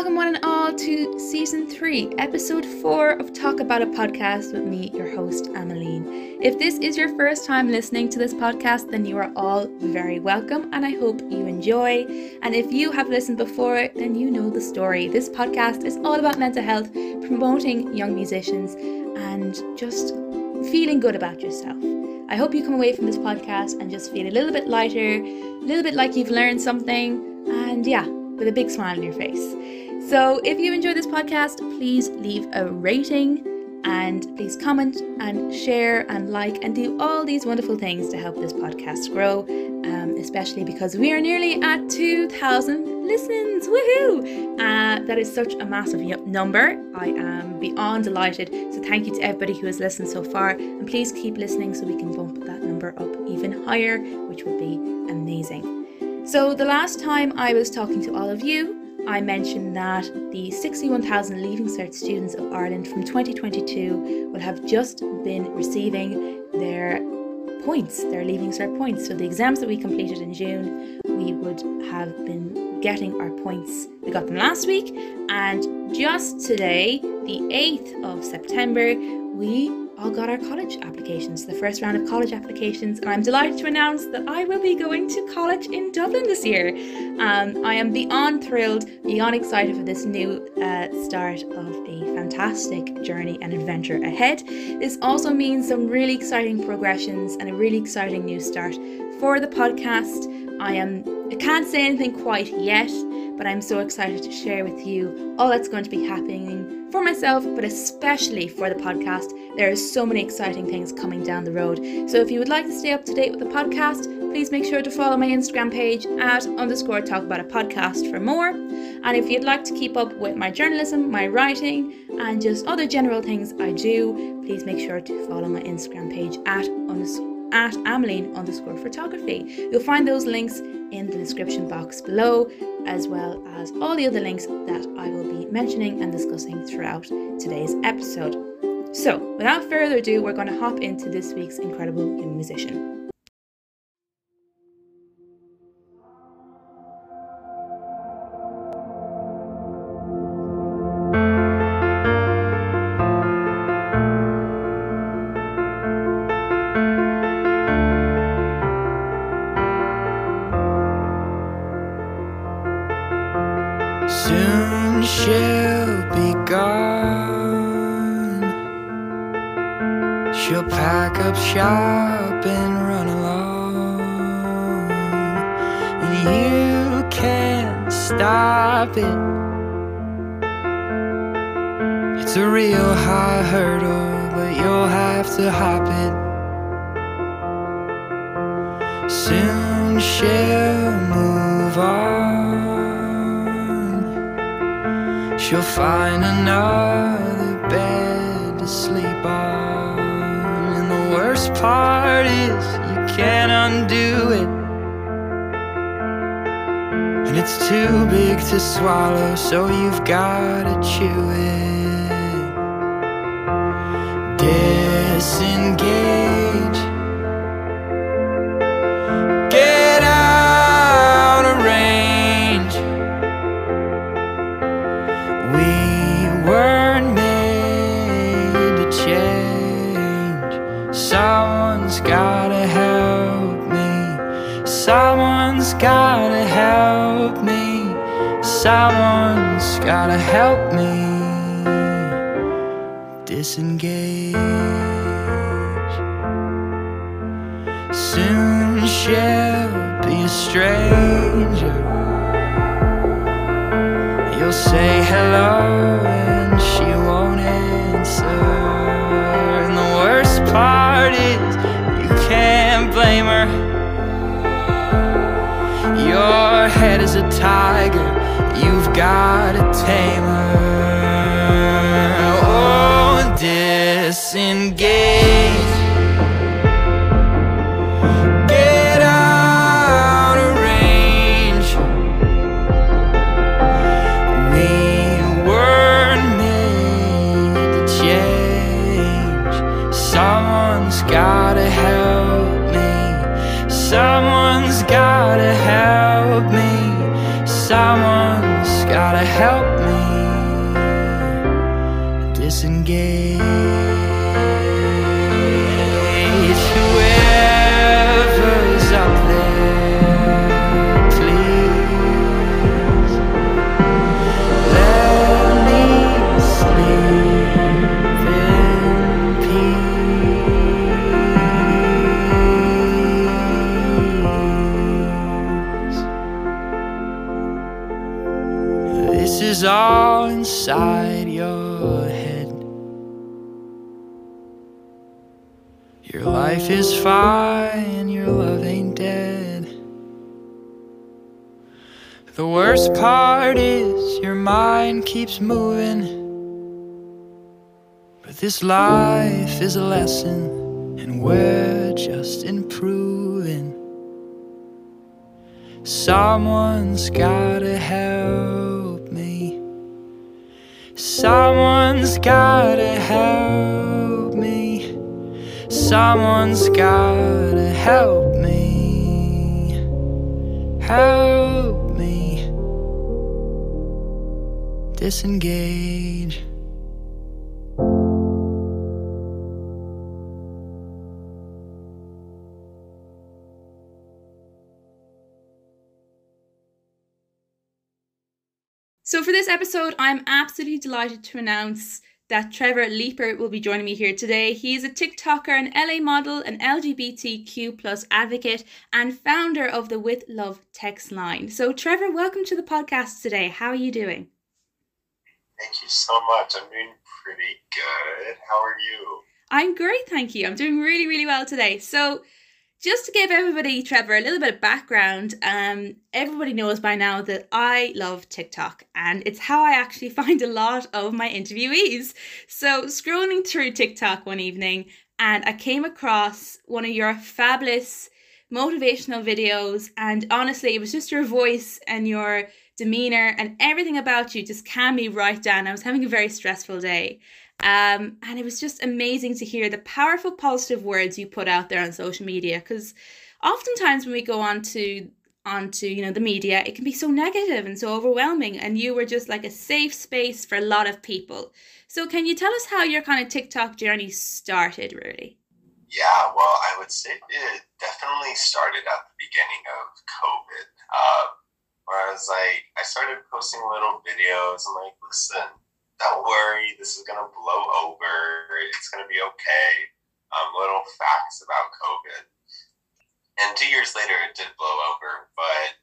Welcome one and all to Season 3, Episode 4 of Talk About a Podcast with me, your host, Ameline. If this is your first time listening to this podcast, then you are all very welcome and I hope you enjoy. And if you have listened before, then you know the story. This podcast is all about mental health, promoting young musicians and just feeling good about yourself. I hope you come away from this podcast and just feel a little bit lighter, a little bit like you've learned something, and yeah, with a big smile on your face. So if you enjoy this podcast, please leave a rating and please comment and share and like and do all these wonderful things to help this podcast grow, especially because we are nearly at 2,000 listens. Woohoo! That is such a massive number. I am beyond delighted. So thank you to everybody who has listened so far, and please keep listening so we can bump that number up even higher, which would be amazing. So the last time I was talking to all of you, I mentioned that the 61,000 Leaving Cert students of Ireland from 2022 will have just been receiving their points, their Leaving Cert points. So the exams that we completed in June, we would have been getting our points. We got them last week, and just today, the 8th of September, we all got our college applications, the first round of college applications, and I'm delighted to announce that I will be going to college in Dublin this year. I am beyond thrilled, beyond excited for this new start of a fantastic journey and adventure ahead. This also means some really exciting progressions and a really exciting new start for the podcast. I can't say anything quite yet, but I'm so excited to share with you all that's going to be happening for myself, but especially for the podcast. There are so many exciting things coming down the road. So if you would like to stay up to date with the podcast, please make sure to follow my Instagram page @_talkaboutapodcast for more. And if you'd like to keep up with my journalism, my writing, and just other general things I do, please make sure to follow my Instagram page at Ameline_photography. You'll find those links in the description box below, as well as all the other links that I will be mentioning and discussing throughout today's episode. So without further ado, we're going to hop into this week's incredible young musician. Soon she'll be gone. She'll pack up shop and run along, and you can't stop it. It's a real high hurdle, but you'll have to hop it. Soon she'll move on. She'll find another bed to sleep on, and the worst part is you can't undo it, and it's too big to swallow, so you've gotta chew it. Disengage. Someone's gotta help me. Someone's gotta help me disengage. Soon she'll be a stranger. You'll say hello and she won't answer, and the worst part is you can't blame her. Your head is a tiger, you've got to tame her. Oh, disengage. Get out of range. We weren't made to change. Someone's got to help me. Someone's got to help me. Someone's gotta help me. disengage. Whoever's out there, please let me sleep in peace. This is all inside your head. Your life is fine, your love ain't dead. The worst part is your mind keeps moving, but this life is a lesson, and we're just improving. Someone's gotta help me. Someone's gotta help me. Someone's gotta help me, help me disengage. So for this episode, I'm absolutely delighted to announce that Trevor Leeper will be joining me here today. He is a TikToker, an LA model, an LGBTQ+ advocate, and founder of the With Love Text Line. So Trevor, welcome to the podcast today. How are you doing? Thank you so much. I'm doing pretty good. How are you? I'm great, thank you. I'm doing really, really well today. So just to give everybody, Trevor, a little bit of background, everybody knows by now that I love TikTok, and it's how I actually find a lot of my interviewees. So scrolling through TikTok one evening, and I came across one of your fabulous motivational videos, and honestly, it was just your voice and your demeanor and everything about you just calmed me right down. I was having a very stressful day. And it was just amazing to hear the powerful, positive words you put out there on social media, because oftentimes when we go onto the media, it can be so negative and so overwhelming. And you were just like a safe space for a lot of people. So can you tell us how your kind of TikTok journey started, really? Yeah, well, I would say it definitely started at the beginning of COVID, where I was like, I started posting little videos and like, listen, don't worry, this is going to blow over. It's going to be okay. Little facts about COVID. And 2 years later, it did blow over. But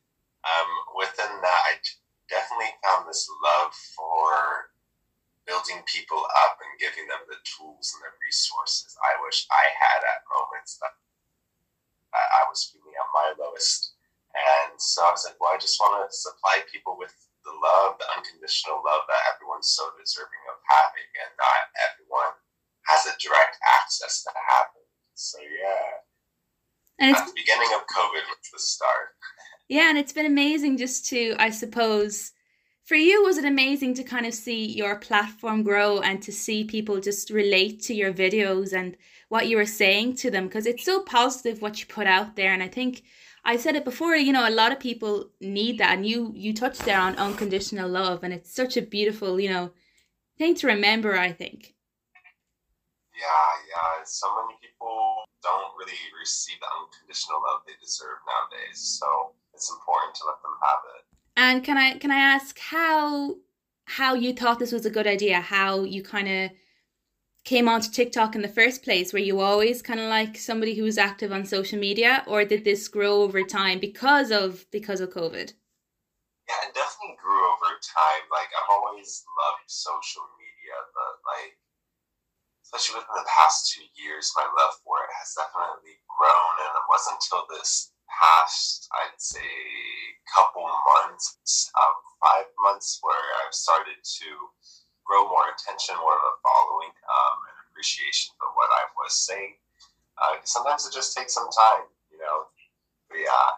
within that, I definitely found this love for building people up and giving them the tools and the resources I wish I had at moments that I was feeling at my lowest. And so I was like, well, I just want to supply people with the love, the unconditional love that everyone's so deserving of having, and not everyone has a direct access to having. So yeah, and it's at the beginning of COVID, which was the start. Yeah, and it's been amazing just to, I suppose, for you, was it amazing to kind of see your platform grow and to see people just relate to your videos and what you were saying to them? Because it's so positive what you put out there, and I think I said it before, a lot of people need that. And you touched there on unconditional love. And it's such a beautiful, thing to remember, I think. Yeah. So many people don't really receive the unconditional love they deserve nowadays. So it's important to let them have it. And can I ask how you thought this was a good idea? How you kind of came onto TikTok in the first place? Were you always kind of like somebody who was active on social media, or did this grow over time because of COVID? Yeah, it definitely grew over time. Like, I've always loved social media, but like, especially within the past 2 years, my love for it has definitely grown. And it wasn't until this past, I'd say, couple months, 5 months, where I've started to grow more attention, more of a following, and appreciation for what I was saying. Sometimes it just takes some time, but yeah.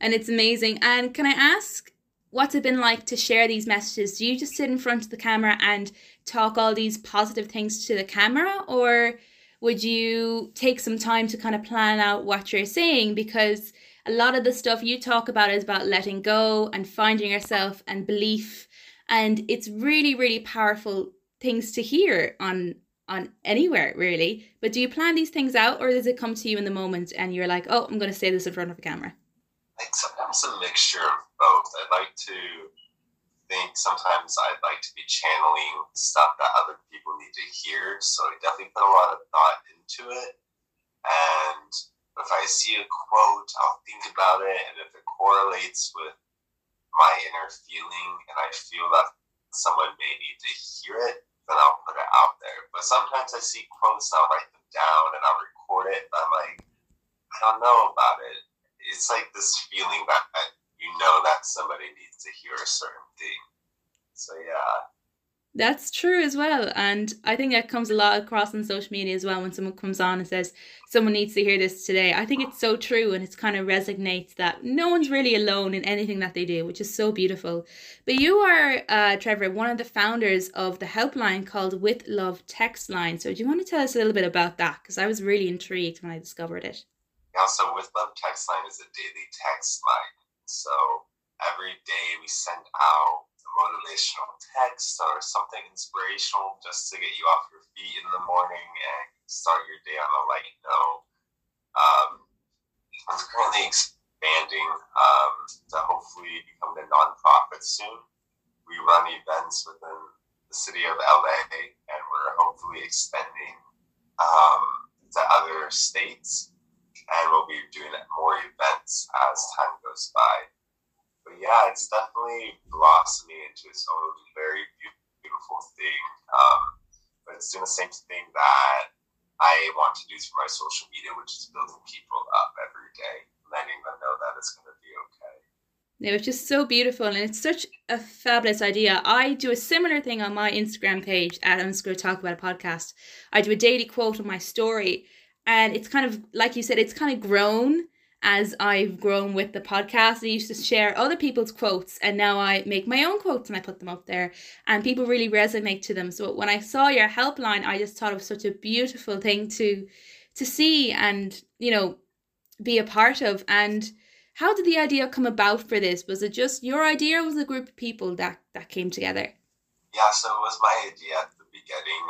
And it's amazing. And can I ask, what's it been like to share these messages? Do you just sit in front of the camera and talk all these positive things to the camera, or would you take some time to kind of plan out what you're saying? Because a lot of the stuff you talk about is about letting go and finding yourself and belief. And it's really, really powerful things to hear on anywhere really. But do you plan these things out, or does it come to you in the moment and you're like, oh, I'm going to say this in front of a camera? It's sometimes a mixture of both. I like to think sometimes I'd like to be channeling stuff that other people need to hear. So I definitely put a lot of thought into it. And if I see a quote, I'll think about it. And if it correlates with my inner feeling and I feel that someone may need to hear it, then I'll put it out there. But sometimes I see quotes and I'll write them down and I'll record it. But I'm like, I don't know about it. It's like this feeling that you know that somebody needs to hear a certain thing. So yeah. That's true as well. And I think that comes a lot across on social media as well. When someone comes on and says, someone needs to hear this today. I think it's so true. And it's kind of resonates that no one's really alone in anything that they do, which is so beautiful. But you are, Trevor, one of the founders of the helpline called With Love Text Line. So do you want to tell us a little bit about that? Because I was really intrigued when I discovered it. Yeah, so With Love Text Line is a daily text line. So every day we send out motivational text or something inspirational just to get you off your feet in the morning and start your day on a light note. It's currently expanding to hopefully become a nonprofit soon. We run events within the city of LA, and we're hopefully expanding to other states, and we'll be doing more events as time goes by. But yeah, it's definitely blossoming into its own very beautiful thing. But it's doing the same thing that I want to do through my social media, which is building people up every day, letting them know that it's going to be okay. Yeah, it's just so beautiful, and it's such a fabulous idea. I do a similar thing on my Instagram page at _ Talk About a Podcast. I do a daily quote on my story, and it's kind of, like you said, it's kind of grown. As I've grown with the podcast, I used to share other people's quotes, and now I make my own quotes and I put them up there, and people really resonate to them. So when I saw your helpline, I just thought it was such a beautiful thing to see and, you know, be a part of. And how did the idea come about for this? Was it just your idea, or was it a group of people that came together? Yeah, so it was my idea at the beginning.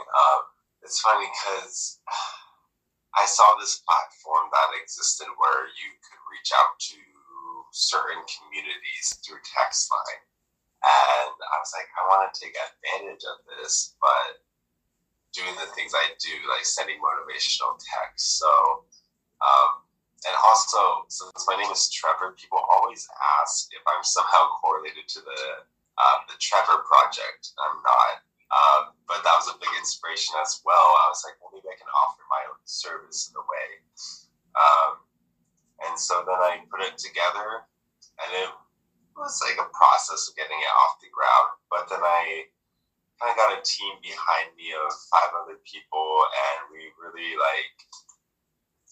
It's funny because I saw this platform that existed where you could reach out to certain communities through text line. And I was like, I want to take advantage of this, but doing the things I do, like sending motivational texts. So, and also, since my name is Trevor, people always ask if I'm somehow correlated to the Trevor Project. I'm not. But that was a big inspiration as well. I was like, well, maybe I can offer my own service in a way. And so then I put it together, and it was like a process of getting it off the ground. But then I kind of got a team behind me of 5 other people, and we really like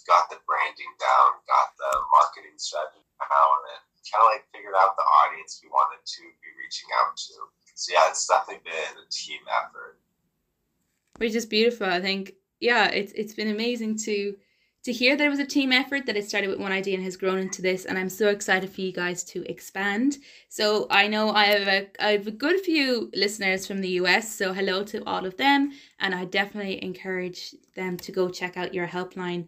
got the branding down, got the marketing strategy down, and kind of like figured out the audience we wanted to be reaching out to. So yeah, it's definitely been a team effort. Which is beautiful, I think. Yeah, it's been amazing to hear that it was a team effort, that it started with one idea and has grown into this. And I'm so excited for you guys to expand. So I know I have a good few listeners from the US. So hello to all of them. And I definitely encourage them to go check out your helpline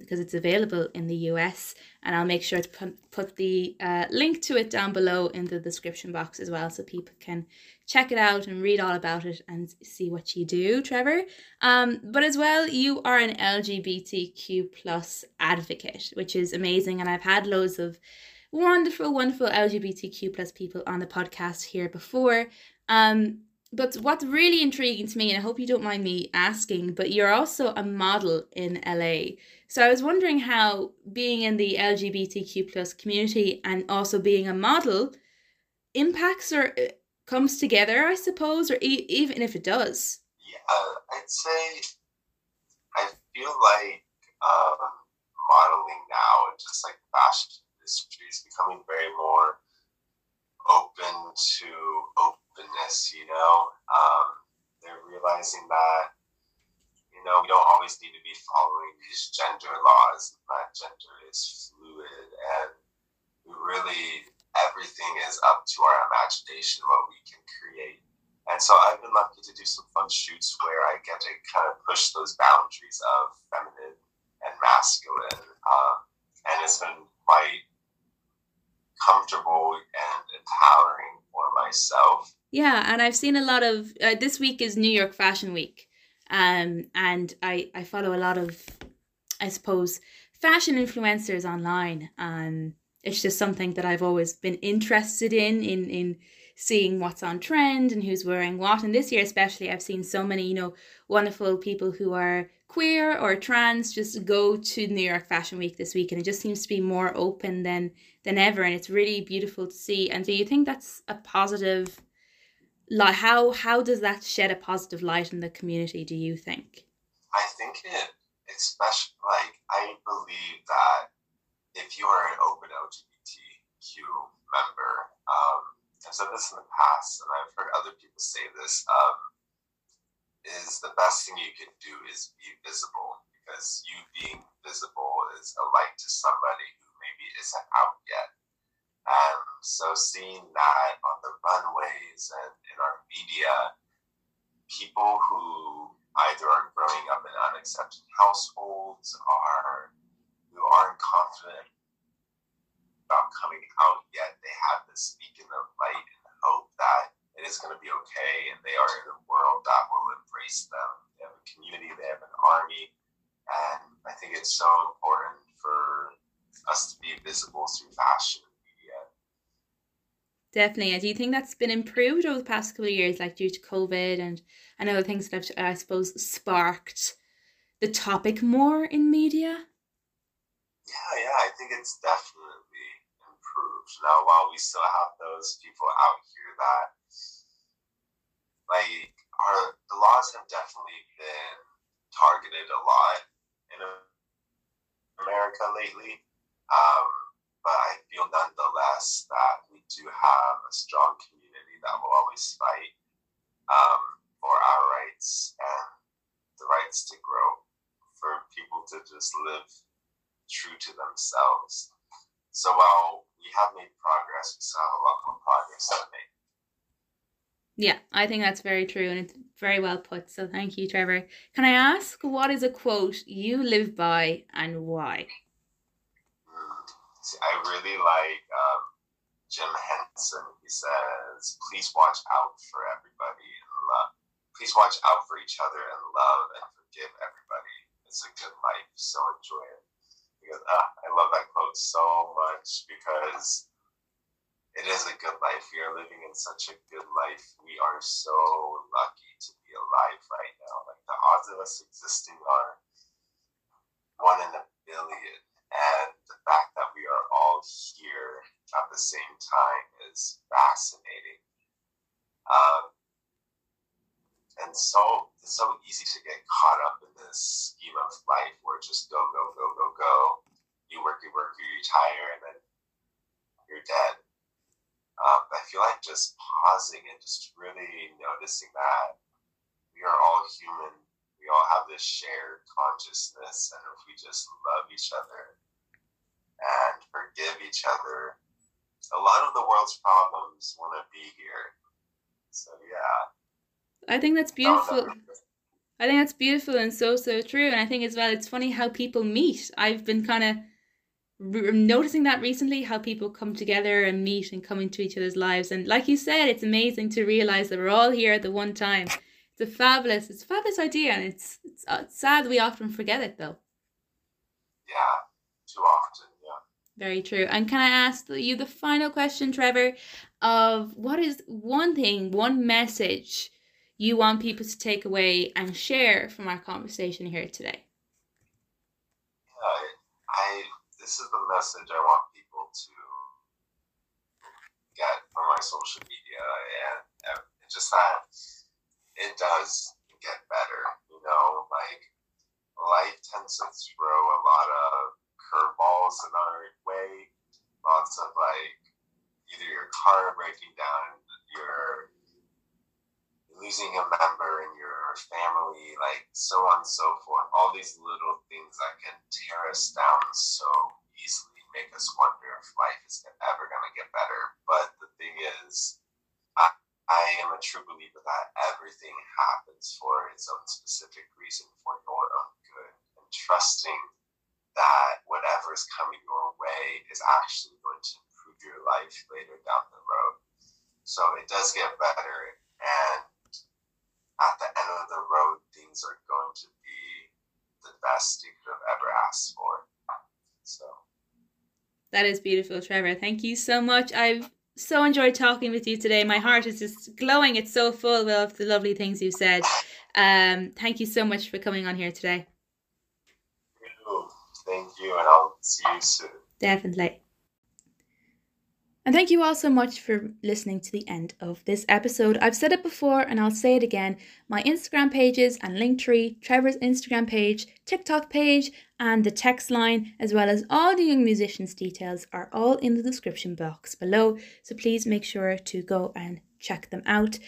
because it's available in the US, and I'll make sure to put the link to it down below in the description box as well, so people can check it out and read all about it and see what you do, Trevor. But as well, you are an LGBTQ+ advocate, which is amazing, and I've had loads of wonderful LGBTQ+ people on the podcast here before. But what's really intriguing to me, and I hope you don't mind me asking, but you're also a model in LA. So I was wondering how being in the LGBTQ+ community and also being a model impacts or comes together, I suppose, or even if it does. Yeah, I'd say I feel like modeling now, just like the fashion industry, is becoming very more open to openness, you know. They're realizing that, you know, we don't always need to be following these gender laws. That gender is fluid, and we really, everything is up to our imagination, what we can create. And And so I've been lucky to do some fun shoots where I get to kind of push those boundaries of feminine and masculine. And it's been quite comfortable and empowering for myself. Yeah, and I've seen a lot of, this week is New York Fashion Week. And I follow a lot of, I suppose, fashion influencers online. It's just something that I've always been interested in seeing what's on trend and who's wearing what. And this year especially, I've seen so many, you know, wonderful people who are queer or trans just go to New York Fashion Week this week. And it just seems to be more open than ever. And it's really beautiful to see. And do you think that's a positive, like, how does that shed a positive light in the community, do you think? I think it, especially, like, I believe that if you are an open LGBTQ member, I've said this in the past, and I've heard other people say this, is the best thing you can do is be visible, because you being visible is a light to somebody who maybe isn't out yet. And so seeing that on the runways and in our media, people who either are growing up in unaccepted households, who aren't confident about coming out yet, they have this beacon of light and hope that it is going to be okay, and they are in a world that will embrace them. They have a community, they have an army, and I think it's so important for us to be visible through fashion and media. Definitely. And do you think that's been improved over the past couple of years, like due to COVID and other things that have, I suppose, sparked the topic more in media? Yeah, I think it's definitely improved. Now, while we still have those people out here that, like, the laws have definitely been targeted a lot in America lately, but I feel nonetheless that we do have a strong community that will always fight for our rights and the rights to grow, for people to just live true to themselves. So while we have made progress, we still have a lot more progress to make. Yeah, I think that's very true, and it's very well put. So thank you, Trevor. Can I ask, what is a quote you live by and why? I really like Jim Henson. He says, "Please watch out for everybody and love. Please watch out for each other and love and forgive everybody. It's a good life, so enjoy it." I love that quote so much, because it is a good life. We are living in such a good life. We are so lucky to be alive right now. Like, the odds of us existing are 1 in a billion. And the fact that we are all here at the same time is fascinating. And so it's so easy to get caught up in this scheme of life where just go, go, go, go, go. You work, you retire, and then you're dead. I feel like just pausing and just really noticing that we are all human. We all have this shared consciousness. And if we just love each other and forgive each other, a lot of the world's problems wouldn't be here. So, yeah. I think that's beautiful. I think that's beautiful and so true. And I think as well, it's funny how people meet. I've been kind of noticing that recently, how people come together and meet and come into each other's lives. And like you said, it's amazing to realize that we're all here at the one time. It's a fabulous idea, and it's sad we often forget it though. Yeah, too often. Yeah. Very true. And can I ask you the final question, Trevor? Of what is one message you want people to take away and share from our conversation here today? Yeah, this is the message I want people to get from my social media, and just that it does get better. You know, like, life tends to throw a lot of curveballs in our way. Lots of, like, either your car breaking down, your losing a member in your family, like, so on and so forth. All these little things that can tear us down so easily, make us wonder if life is ever going to get better. But the thing is, I am a true believer that everything happens for its own specific reason, for your own good, and trusting that whatever is coming your way is actually going to improve your life later down the road. So it does get better, and at the end of the road, things are going to be the best you could have ever asked for. So that is beautiful, Trevor. Thank you so much. I've so enjoyed talking with you today. My heart is just glowing. It's so full of the lovely things you said. Thank you so much for coming on here today. Thank you, and I'll see you soon. Definitely. And thank you all so much for listening to the end of this episode. I've said it before and I'll say it again. My Instagram pages and Linktree, Trevor's Instagram page, TikTok page, and the text line, as well as all the Young Musicians details, are all in the description box below. So please make sure to go and check them out.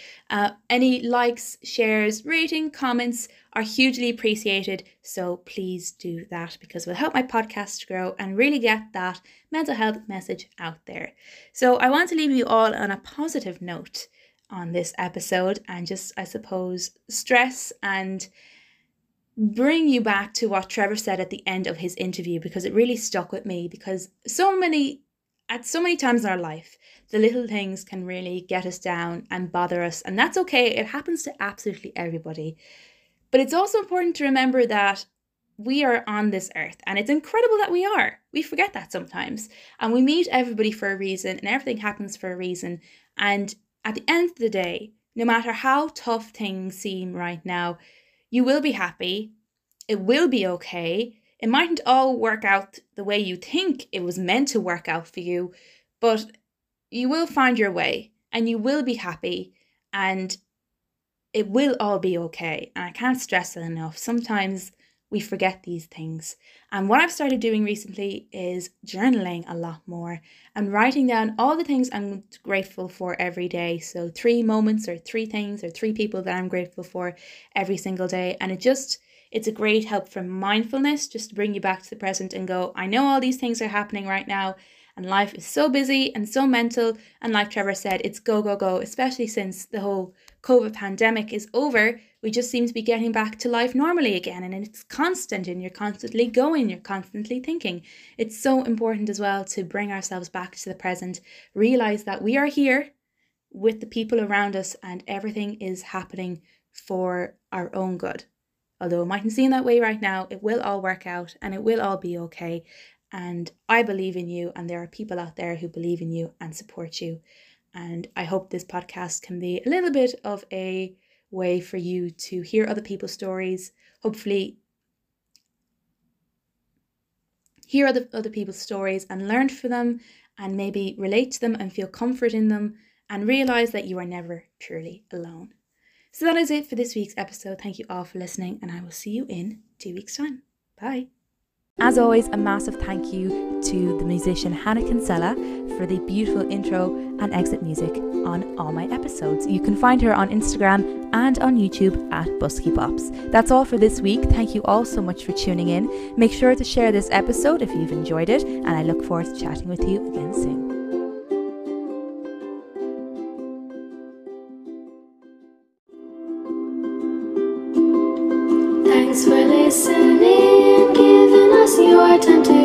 Any likes, shares, rating, comments are hugely appreciated. So please do that, because it will help my podcast grow and really get that mental health message out there. So I want to leave you all on a positive note on this episode, and just, I suppose, stress and bring you back to what Trevor said at the end of his interview, because it really stuck with me, because so many times in our life, the little things can really get us down and bother us. And that's okay. It happens to absolutely everybody. But it's also important to remember that we are on this earth, and it's incredible that we are. We forget that sometimes. And we meet everybody for a reason, and everything happens for a reason. And at the end of the day, no matter how tough things seem right now, you will be happy. It will be okay. It mightn't all work out the way you think it was meant to work out for you, but you will find your way, and you will be happy, and it will all be okay. And I can't stress it enough. Sometimes we forget these things. And what I've started doing recently is journaling a lot more and writing down all the things I'm grateful for every day. So 3 moments or 3 things or 3 people that I'm grateful for every single day. And it's a great help from mindfulness, just to bring you back to the present and go, I know all these things are happening right now, and life is so busy and so mental. And like Trevor said, it's go, go, go, especially since the whole COVID pandemic is over. We just seem to be getting back to life normally again, and it's constant, and you're constantly going, you're constantly thinking. It's so important as well to bring ourselves back to the present, realize that we are here with the people around us, and everything is happening for our own good. Although it mightn't seem that way right now, it will all work out and it will all be okay. And I believe in you, and there are people out there who believe in you and support you. And I hope this podcast can be a little bit of a way for you to hear other people's stories, hopefully hear other people's stories and learn from them, and maybe relate to them and feel comfort in them, and realize that you are never truly alone. So that is it for this week's episode. Thank you all for listening, and I will see you in 2 weeks' time. Bye. As always, a massive thank you to the musician Hannah Kinsella for the beautiful intro and exit music on all my episodes. You can find her on Instagram and on YouTube at Busky Bops. That's all for this week. Thank you all so much for tuning in. Make sure to share this episode if you've enjoyed it, and I look forward to chatting with you again soon. Thanks for listening, giving us your time to